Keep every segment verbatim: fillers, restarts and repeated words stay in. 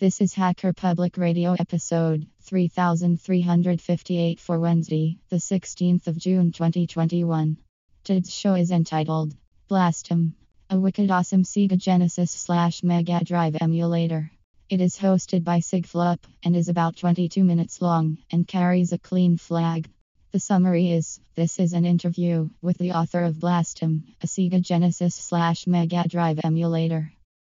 This is Hacker Public Radio episode three thousand three hundred fifty-eight for Wednesday, the sixteenth of June twenty twenty-one. Today's show is entitled Blastem, a wicked awesome Sega Genesis slash Megadrive emulator. It is hosted by Sigflup and is about twenty-two minutes long and carries a clean flag. The summary is, this is an interview with the author of Blastem, a Sega Genesis slash Mega Drive emulator.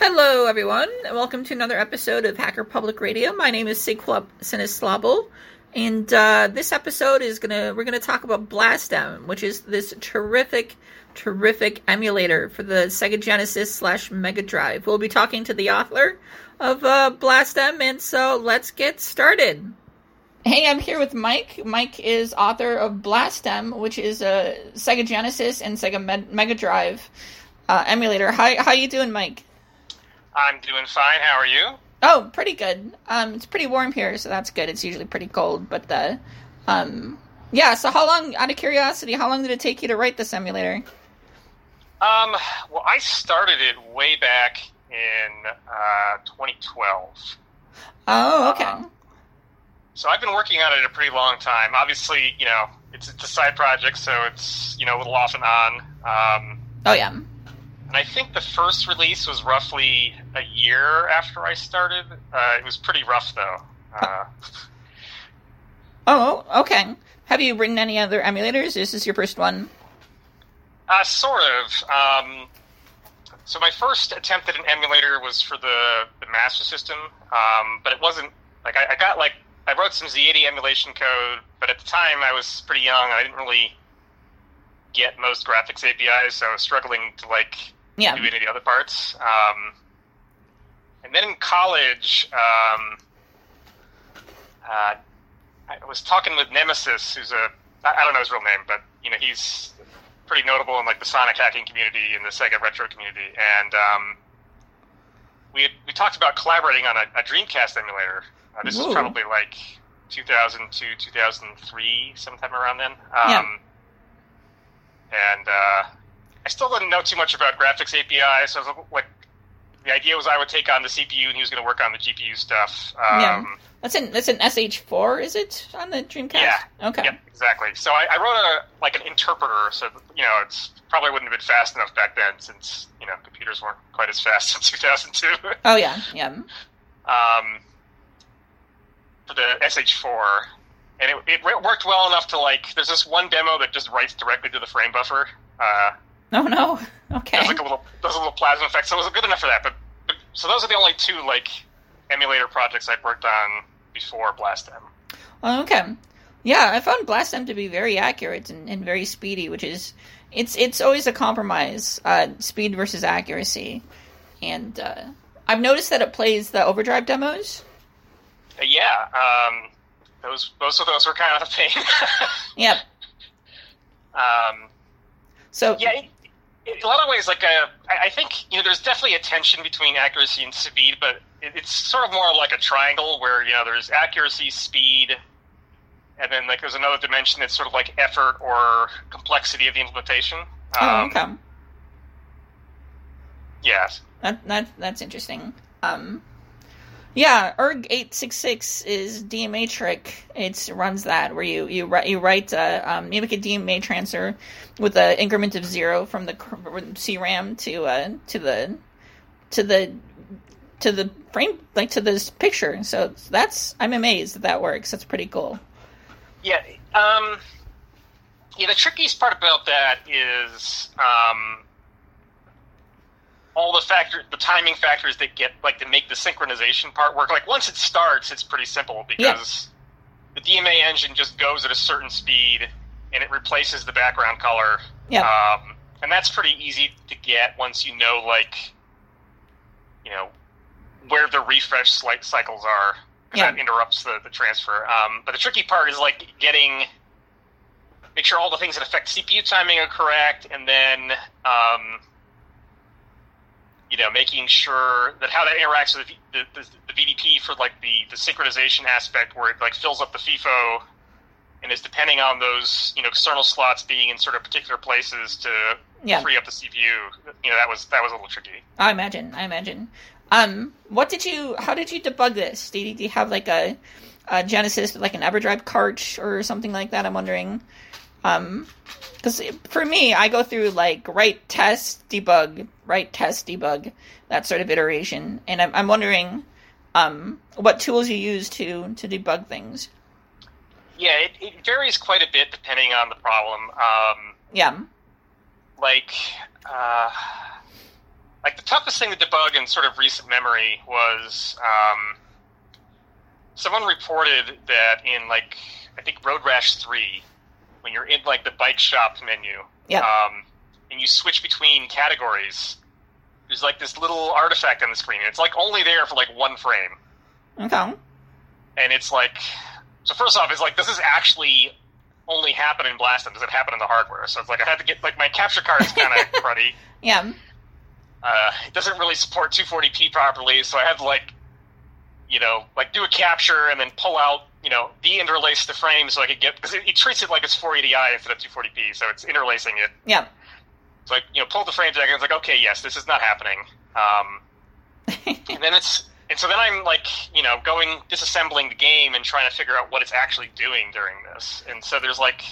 Hello, everyone, and welcome to another episode of Hacker Public Radio. My name is C-Club Sinislable, and uh, this episode is gonna we're gonna talk about Blastem, which is this terrific, terrific emulator for the Sega Genesis slash Mega Drive. We'll be talking to the author of uh, Blastem, and so let's get started. Hey, I'm here with Mike. Mike is author of Blastem, which is a Sega Genesis and Sega Med- Mega Drive uh, emulator. Hi, how you doing, Mike? I'm doing fine. How are you? Oh, pretty good. Um, it's pretty warm here, so that's good. It's usually pretty cold, but uh, um, yeah. So, how long? Out of curiosity, how long did it take you to write this emulator? Um, well, I started it way back in uh, twenty twelve. Oh, okay. Um, so I've been working on it a pretty long time. Obviously, you know, it's it's a side project, so it's you know a little off and on. Um, oh yeah. And I think the first release was roughly a year after I started. Uh, it was pretty rough, though. Uh, oh, okay. Have you written any other emulators? Is this your first one? Uh, sort of. Um, so my first attempt at an emulator was for the, the Master System, um, but it wasn't... like I, I got, like... I wrote some Z eighty emulation code, but at the time I was pretty young, and I didn't really get most graphics A P Is, so I was struggling to, like... yeah. Do any of the other parts. Um, and then in college, um, uh, I was talking with Nemesis, who's a, I don't know his real name, but, you know, he's pretty notable in, like, the Sonic hacking community and the Sega retro community. And um, we had, we talked about collaborating on a, a Dreamcast emulator. Uh, this Whoa. was probably, like, two thousand two, two thousand three, sometime around then. Um, yeah. And, uh... I still didn't know too much about graphics A P I, so like the idea was I would take on the C P U and he was going to work on the G P U stuff. Um, yeah, that's an that's an S H four, is it, on the Dreamcast? Yeah, okay, yeah, exactly. So I, I wrote a like an interpreter, so you know it's probably wouldn't have been fast enough back then, since you know computers weren't quite as fast in two thousand two. Oh yeah, yeah. Um, for the S H four. And it, it worked well enough to like. There's this one demo that just writes directly to the frame buffer. Uh, Oh no! Okay. There's like a little, there's a little plasma effect, so it wasn't good enough for that. But, but so those are the only two like emulator projects I've worked on before Blastem. Oh, okay. Yeah, I found Blastem to be very accurate and, and very speedy, which is it's it's always a compromise, uh, speed versus accuracy. And uh, I've noticed that it plays the Overdrive demos. Uh, yeah, um, those most of those were kind of a pain. Yep. Um. So yeah. It, In a lot of ways, like a, I think you know, there's definitely a tension between accuracy and speed, but it's sort of more like a triangle where you know there's accuracy, speed, and then like there's another dimension that's sort of like effort or complexity of the implementation. Oh, okay. Um, yes. That that that's interesting. Um, yeah, E R G eight sixty-six is D M A trick. It runs that where you you write you write uh, um, you make a D M A transfer with an increment of zero from the C RAM to uh, to the to the to the frame like to this picture. So that's I'm amazed that that works. That's pretty cool. Yeah. Um, Yeah, the trickiest part about that is um, all the factor, the timing factors that get like to make the synchronization part work. Like once it starts, it's pretty simple because yeah. the D M A engine just goes at a certain speed and it replaces the background color. Yeah, um, and that's pretty easy to get once you know, like, you know, where the refresh cycles are. Yeah. That interrupts the, the transfer. Um, but the tricky part is like getting. Make sure all the things that affect C P U timing are correct, and then, um, you know, making sure that how that interacts with the, the, the V D P for, like, the, the synchronization aspect where it, like, fills up the FIFO and is depending on those, you know, external slots being in sort of particular places to yeah. free up the C P U. You know, that was that was a little tricky. I imagine, I imagine. Um, what did you, how did you debug this? Did you, did you have, like, a, a Genesis, like, an Everdrive cart or something like that? I'm wondering. Um, because for me, I go through like write, test, debug, write, test, debug, that sort of iteration, and I'm I'm wondering, um, what tools you use to to debug things. Yeah, it, it varies quite a bit depending on the problem. Um, yeah. Like, uh, like the toughest thing to debug in sort of recent memory was um, someone reported that in like I think Road Rash three. When you're in like the bike shop menu, yep. um, and you switch between categories, there's like this little artifact on the screen. And it's like only there for like one frame. Okay. And it's like, so first off, it's like this is actually only happen in Blastem. Does it happen in the hardware? So it's like I had to get like my capture card's kind of cruddy. Yeah. Uh, it doesn't really support two forty p properly, so I had to like, you know, like do a capture and then pull out. You know, de-interlace the frame so I could get... Because it, it treats it like it's four eighty i instead of two forty p, so it's interlacing it. Yeah. So I, you know, pull the frame back, and it's like, okay, yes, this is not happening. Um, and then it's... And so then I'm, like, you know, going, disassembling the game and trying to figure out what it's actually doing during this. And so there's, like,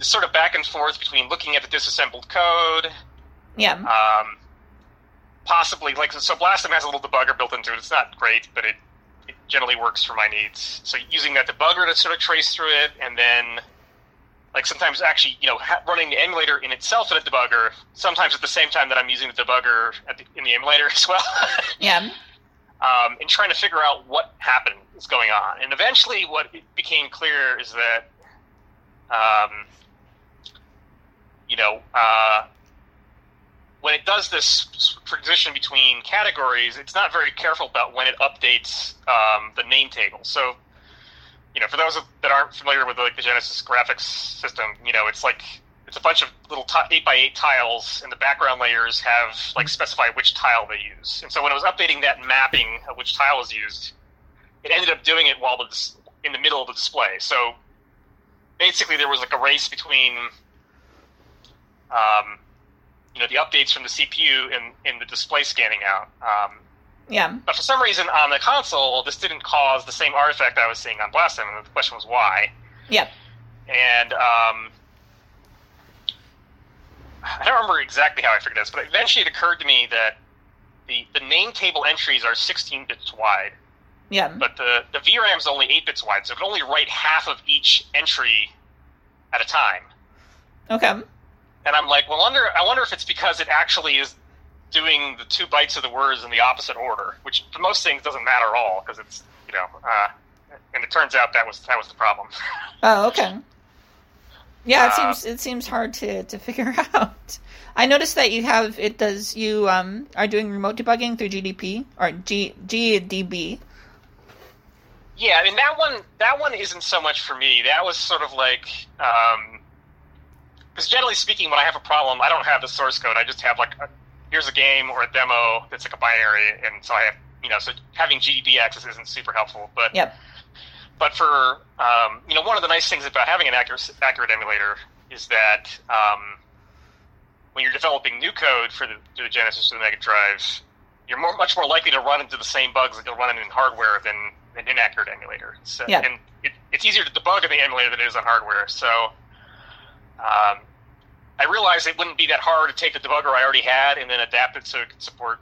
this sort of back and forth between looking at the disassembled code... Yeah. Um, possibly, like, so Blastem has a little debugger built into it. It's not great, but it... It generally works for my needs. So using that debugger to sort of trace through it, and then, like, sometimes actually, you know, ha- running the emulator in itself in a debugger, sometimes at the same time that I'm using the debugger at the, in the emulator as well. Yeah. Um, and trying to figure out what happened is going on. And eventually what became clear is that, um, you know, uh, when it does this transition between categories, it's not very careful about when it updates um, the name table. So, you know, for those that aren't familiar with like the Genesis graphics system, you know, it's like it's a bunch of little eight by eight tiles, and the background layers have like specify which tile they use. And so, when it was updating that mapping of which tile was used, it ended up doing it while the dis- in the middle of the display. So, basically, there was like a race between. Um, you know, the updates from the C P U and, and the display scanning out. Um, yeah. But for some reason on the console, this didn't cause the same artifact I was seeing on Blastem, and the question was why. Yeah. And um, I don't remember exactly how I figured this, but eventually it occurred to me that the, the name table entries are sixteen bits wide. Yeah. But the, the V RAM is only eight bits wide, so it can only write half of each entry at a time. Okay. And I'm like, well, wonder, I wonder if it's because it actually is doing the two bytes of the words in the opposite order, which for most things doesn't matter at all because it's, you know, uh, and it turns out that was that was the problem. Oh, okay. Yeah, it uh, seems it seems hard to, to figure out. I noticed that you have it does you um are doing remote debugging through G D P or G GDB. Yeah, I mean that one that one isn't so much for me. That was sort of like. Um, Because generally speaking, when I have a problem, I don't have the source code. I just have, like, a, here's a game or a demo that's, like, a binary. And so I have, you know, so having G D B access isn't super helpful. But, yep. but for, um, you know, one of the nice things about having an accurate, accurate emulator is that um, when you're developing new code for the, for the Genesis or the Mega Drive, you're more, much more likely to run into the same bugs that you'll run into in hardware than an inaccurate emulator. So, yep. And it, it's easier to debug in the emulator than it is on hardware. So... Um, I realized it wouldn't be that hard to take the debugger I already had and then adapt it so it could support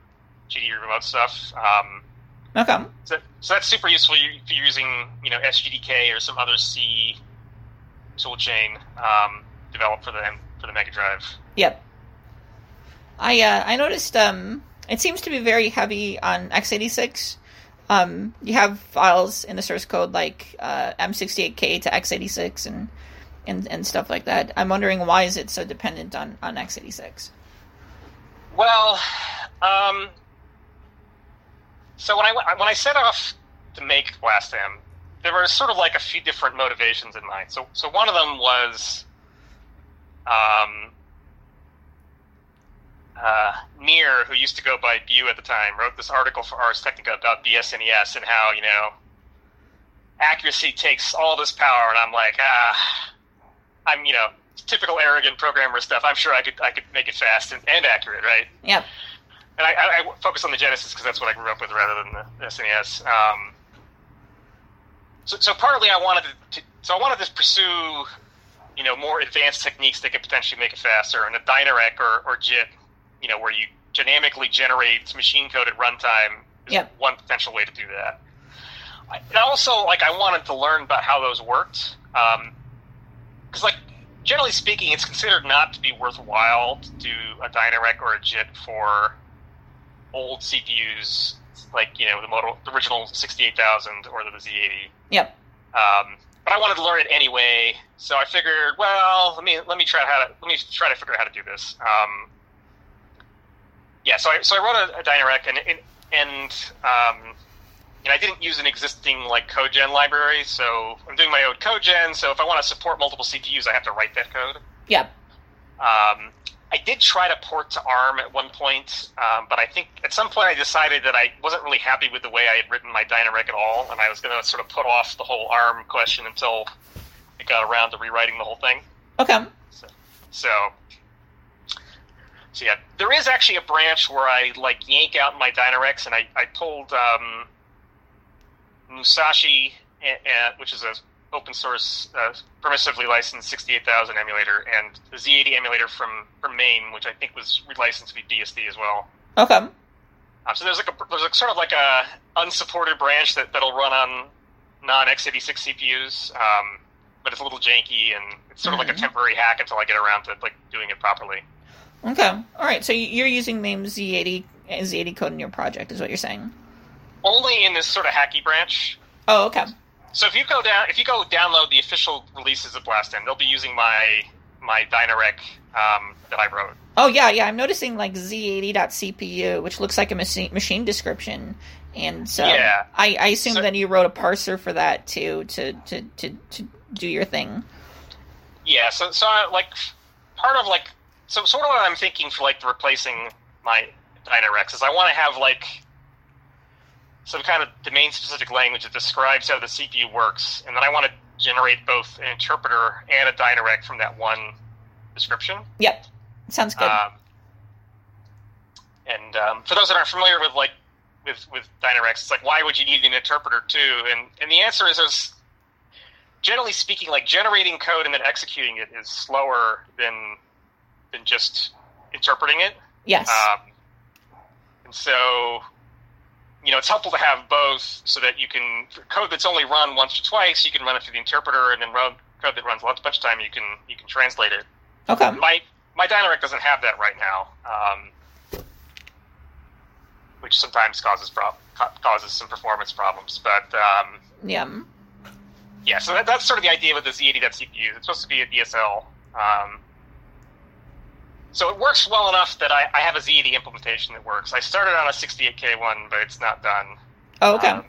G D remote stuff. Um, okay. So, so that's super useful if you're using, you know, S G D K or some other C toolchain. Um, developed for the for the Mega Drive. Yep. I uh, I noticed um, it seems to be very heavy on x eighty-six. Um, you have files in the source code like uh, M sixty-eight K to x eighty-six and, and and stuff like that. I'm wondering why is it so dependent on, on x eighty-six? Well, um, so when I when I set off to make Blastem, there were sort of like a few different motivations in mind. So so one of them was um, uh, Nier, who used to go by Bu at the time, wrote this article for Ars Technica about B S N E S and how, you know, accuracy takes all this power, and I'm like, ah, I'm, you know, typical arrogant programmer stuff. I'm sure I could I could make it fast and, and accurate, right? Yep. And I, I, I focus on the Genesis because that's what I grew up with rather than the S N E S. Um, so, so partly I wanted to, to so I wanted to pursue, you know, more advanced techniques that could potentially make it faster. And the Dynarec or, or J I T, you know, where you dynamically generate machine code at runtime is yep. one potential way to do that. I, and also, like, I wanted to learn about how those worked. Um, because, like, generally speaking, it's considered not to be worthwhile to do a Dynarec or a J I T for old C P Us, like, you know, the model, the original sixty-eight thousand or the Z eighty. Yep. Um, but I wanted to learn it anyway, so I figured, well, let me let me try how to let me try to figure out how to do this. Um, yeah, so I so I wrote a, a Dynarec, and and and, um, and I didn't use an existing like CodeGen library, so I'm doing my own CodeGen. So if I want to support multiple C P Us, I have to write that code. Yep. Um, I did try to port to ARM at one point, um, but I think at some point I decided that I wasn't really happy with the way I had written my Dynarec at all, and I was going to sort of put off the whole ARM question until I got around to rewriting the whole thing. Okay. So, so, so yeah, there is actually a branch where I like yank out my Dynarecs, and I, I pulled um, Masashi, uh, which is a open source, uh, permissively licensed sixty-eight thousand emulator, and the Z eighty emulator from, from MAME, which I think was relicensed to be B S D as well. Okay. Um, so there's like a there's like sort of like a unsupported branch that that'll run on non x eighty-six C P Us, um, but it's a little janky and it's sort mm-hmm. of like a temporary hack until I get around to like doing it properly. Okay. All right. So you're using MAME Z eighty Z eighty code in your project, is what you're saying? Only in this sort of hacky branch. Oh, okay. So if you go down, if you go download the official releases of Blastem, they'll be using my my Dynarec um, that I wrote. Oh yeah, yeah. I'm noticing like Z eighty dot C P U, which looks like a machine machine description, and so yeah. I, I assume so, then you wrote a parser for that too to to, to, to do your thing. Yeah. So so I, like part of like so sort of what I'm thinking for like replacing my Dynarecs is I want to have like some kind of domain-specific language that describes how the C P U works, and then I want to generate both an interpreter and a Dynarec from that one description. Yep, sounds good. Um, and um, for those that aren't familiar with like with with Dynarecs, it's like, why would you need an interpreter too? And and the answer is, there's generally speaking, like generating code and then executing it is slower than than just interpreting it. Yes. Um, and so, you know, it's helpful to have both so that you can, for code that's only run once or twice, you can run it through the interpreter, and then run code that runs a bunch of time, you can you can translate it. Okay. My my Dynarec doesn't have that right now, um, which sometimes causes prob- causes some performance problems. But um, yeah, yeah. So that, that's sort of the idea with the Z eighty dot C P U. It's supposed to be a D S L. Um, So it works well enough that I, I have a Z eighty implementation that works. I started on a sixty-eight K one, but it's not done. Oh, okay. Um,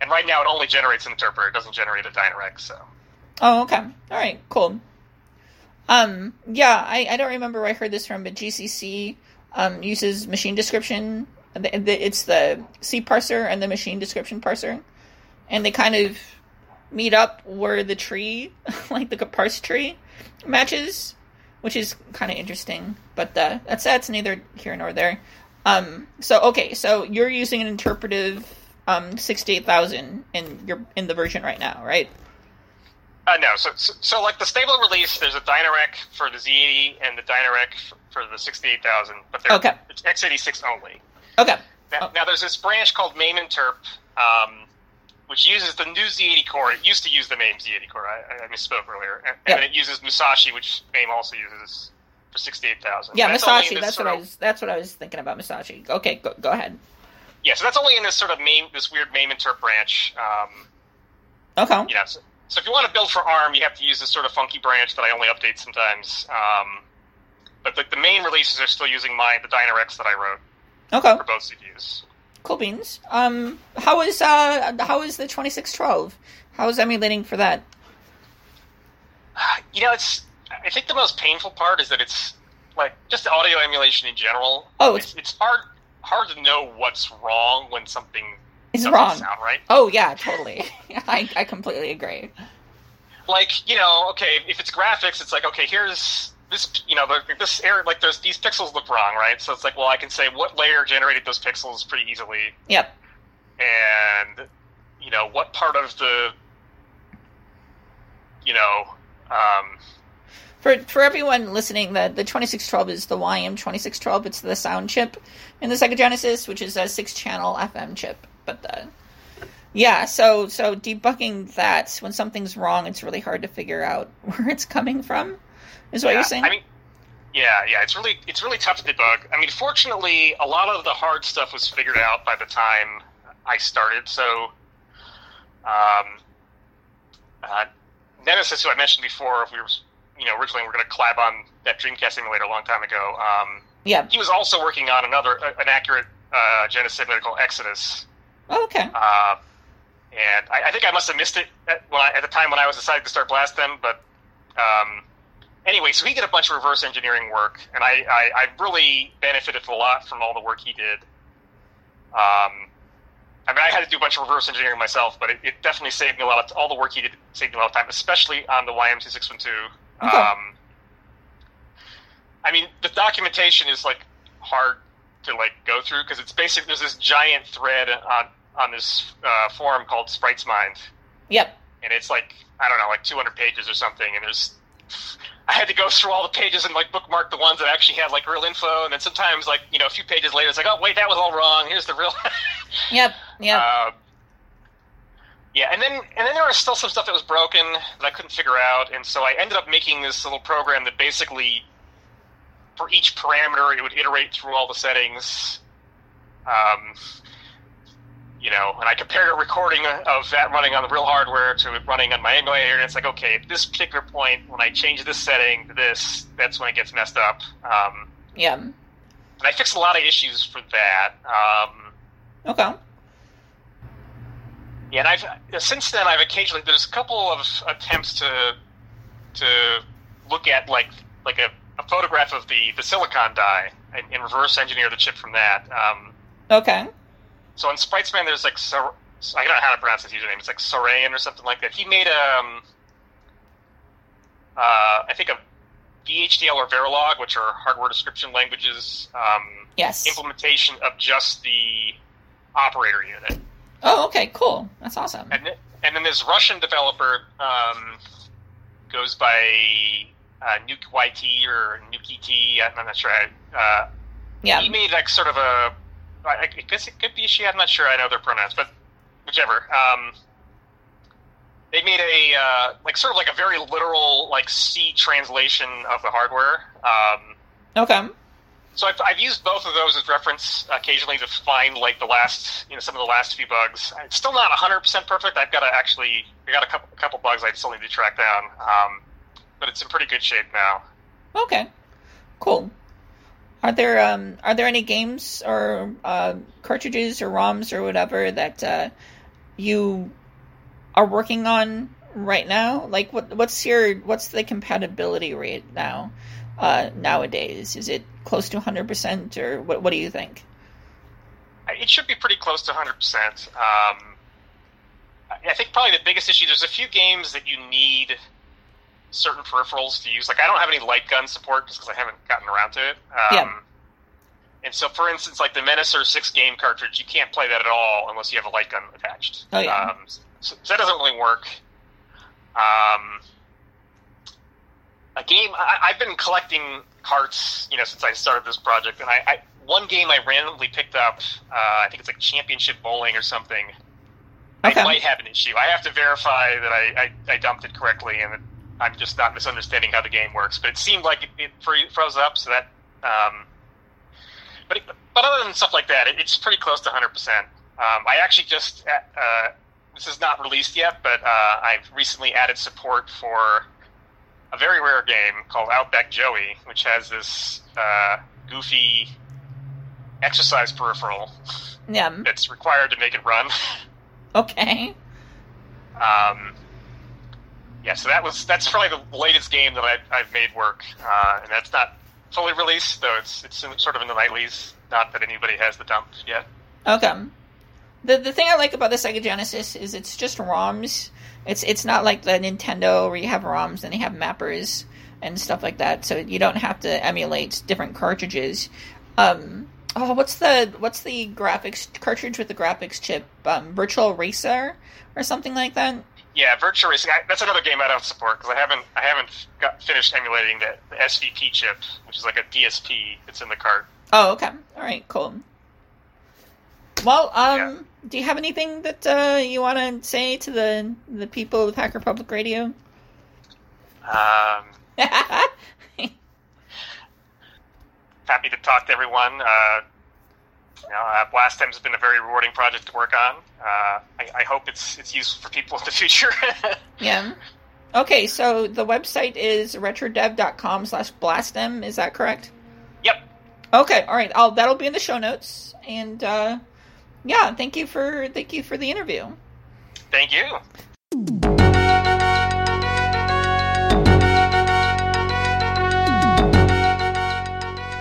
and right now it only generates an interpreter. It doesn't generate a Dynarec, so. Oh, okay. All right, cool. Um, yeah, I, I don't remember where I heard this from, but G C C um, uses machine description. It's the C parser and the machine description parser. And they kind of meet up where the tree, like the parse tree, matches, which is kind of interesting, but uh, that's that's neither here nor there. Um, so okay, so you're using an interpretive um, sixty-eight thousand in your in the version right now, right? Uh, no, so, so so like the stable release, there's a Dynarec for the Z eighty and the Dynarec for the sixty-eight thousand, but they're okay. It's x eighty-six only. Okay. Now, oh. now there's this branch called MAME Interp, um, which uses the new Z eighty core. It used to use the MAME Z eighty core. I, I misspoke earlier. And, yeah. and then it uses Masashi, which MAME also uses for sixty-eight thousand. Yeah, that's Masashi. That's what, of, I was, that's what I was thinking about, Masashi. Okay, go, go ahead. Yeah, so that's only in this sort of MAME, this weird MAME interp branch. Um, okay. You know, so, so if you want to build for ARM, you have to use this sort of funky branch that I only update sometimes. Um, but the, the main releases are still using my the Dynarec that I wrote. Okay. For both C P Us. Cool beans. Um, how is uh, how is the twenty-six twelve? How is emulating for that? You know, it's. I think the most painful part is that it's like just audio emulation in general. Oh, it's it's, it's hard hard to know what's wrong when something is wrong. Sound right? Oh yeah, totally. I I completely agree. Like you know, okay, if it's graphics, it's like okay, here's. This, you know, this error, like, there's, these pixels look wrong, right? So it's like, well, I can say what layer generated those pixels pretty easily. Yep. And, you know, what part of the, you know, um... For for everyone listening, the, the twenty-six twelve is the Y M twenty-six twelve. It's the sound chip in the Sega Genesis, which is a six-channel F M chip. But, the, yeah, so, so debugging that, when something's wrong, it's really hard to figure out where it's coming from. Is what yeah, you're saying? I mean, yeah, yeah. It's really it's really tough to debug. I mean, fortunately, a lot of the hard stuff was figured out by the time I started. So, um, uh, Nemesis, who I mentioned before, if we were, you know, originally we were going to collab on that Dreamcast emulator a long time ago. Um, yeah. He was also working on another uh, an accurate uh, Genesis emulator called Exodus. Oh, okay. Uh, and I, I think I must have missed it at, when I, at the time when I was deciding to start Blastem, but. Um, Anyway, so he did a bunch of reverse engineering work, and I, I, I really benefited a lot from all the work he did. Um, I mean, I had to do a bunch of reverse engineering myself, but it, it definitely saved me a lot of all the work he did saved me a lot of time, especially on the Y M twenty-six twelve. Okay. Um, I mean, the documentation is like hard to like go through because it's basically there's this giant thread on on this uh, forum called Sprite's Mind. Yep. And it's like I don't know, like two hundred pages or something, and there's I had to go through all the pages and like bookmark the ones that actually had like real info, and then sometimes like you know a few pages later it's like oh wait that was all wrong. Here's the real. Yep. Yep. Uh, yeah, and then and then there was still some stuff that was broken that I couldn't figure out, and so I ended up making this little program that basically for each parameter it would iterate through all the settings. Um, You know, and I compared a recording of that running on the real hardware to it running on my emulator, and it's like, okay, at this particular point, when I change this setting to this, that's when it gets messed up. Um, yeah. And I fixed a lot of issues for that. Um, okay. Yeah, and I've since then, I've occasionally, there's a couple of attempts to to look at, like, like a, a photograph of the, the silicon die and, and reverse engineer the chip from that. Um, okay. So in Sprite's Man, there's like, Sor- I don't know how to pronounce his username, it's like Sorayan or something like that. He made, a, um, uh, I think a V H D L or Verilog, which are hardware description languages, um, yes. implementation of just the operator unit. Oh, okay, cool. That's awesome. And, th- and then this Russian developer um, goes by uh, NukeYT or NukeYT, I'm not sure. Uh, yeah. He made like sort of a... I guess it could be she. I'm not sure I know their pronouns, but whichever. Um, they made a uh, like sort of like a very literal like C translation of the hardware. Um, okay. So I've, I've used both of those as reference occasionally to find like the last you know some of the last few bugs. It's still not one hundred percent perfect. I've got to actually I got a couple a couple bugs I still need to track down. Um, but it's in pretty good shape now. Okay. Cool. Are there um are there any games or uh, cartridges or ROMs or whatever that uh, you are working on right now? Like what what's your what's the compatibility rate now uh, nowadays? Is it close to one hundred percent or what? What do you think? It should be pretty close to one hundred percent. Um, I think probably the biggest issue. There's a few games that you need certain peripherals to use. Like, I don't have any light gun support just because I haven't gotten around to it. Um, yeah. And so, for instance, like the Menacer six-game cartridge, you can't play that at all unless you have a light gun attached. Oh, yeah. Um, so, so that doesn't really work. Um, a game... I, I've been collecting carts, you know, since I started this project, and I, I one game I randomly picked up, uh, I think it's like Championship Bowling or something, Okay. I might have an issue. I have to verify that I, I, I dumped it correctly, and I'm just not misunderstanding how the game works. But it seemed like it, it froze up, so that... Um, but, it, but other than stuff like that, it, it's pretty close to one hundred percent. Um, I actually just... Uh, this is not released yet, but uh, I've recently added support for a very rare game called Outback Joey, which has this uh, goofy exercise peripheral yeah. that's required to make it run. Okay. Um. Yeah, so that was that's probably the latest game that I've, I've made work, uh, and that's not fully released, though it's it's in, sort of in the nightlies. Not that anybody has the dump yet. Okay. The the thing I like about the Sega Genesis is it's just ROMs. It's it's not like the Nintendo where you have ROMs and they have mappers and stuff like that. So you don't have to emulate different cartridges. Um. Oh, what's the what's the graphics cartridge with the graphics chip? Um, Virtua Racer or something like that. Yeah, Virtua Racing. I, that's another game I don't support because I haven't I haven't got finished emulating the, the S V P chip, which is like a D S P that's in the cart. Oh, okay. All right, cool. Well, um, yeah. Do you have anything that uh, you want to say to the the people of Hacker Public Radio? Um. Happy to talk to everyone. Uh, you know, uh, Blastem has been a very rewarding project to work on. Uh, I, I hope it's it's useful for people in the future. Yeah. Okay, so the website is retrodev.com slash Blastem. Is that correct? Yep. Okay, all right. I'll, that'll be in the show notes. And uh, yeah, thank you for thank you for the interview. Thank you.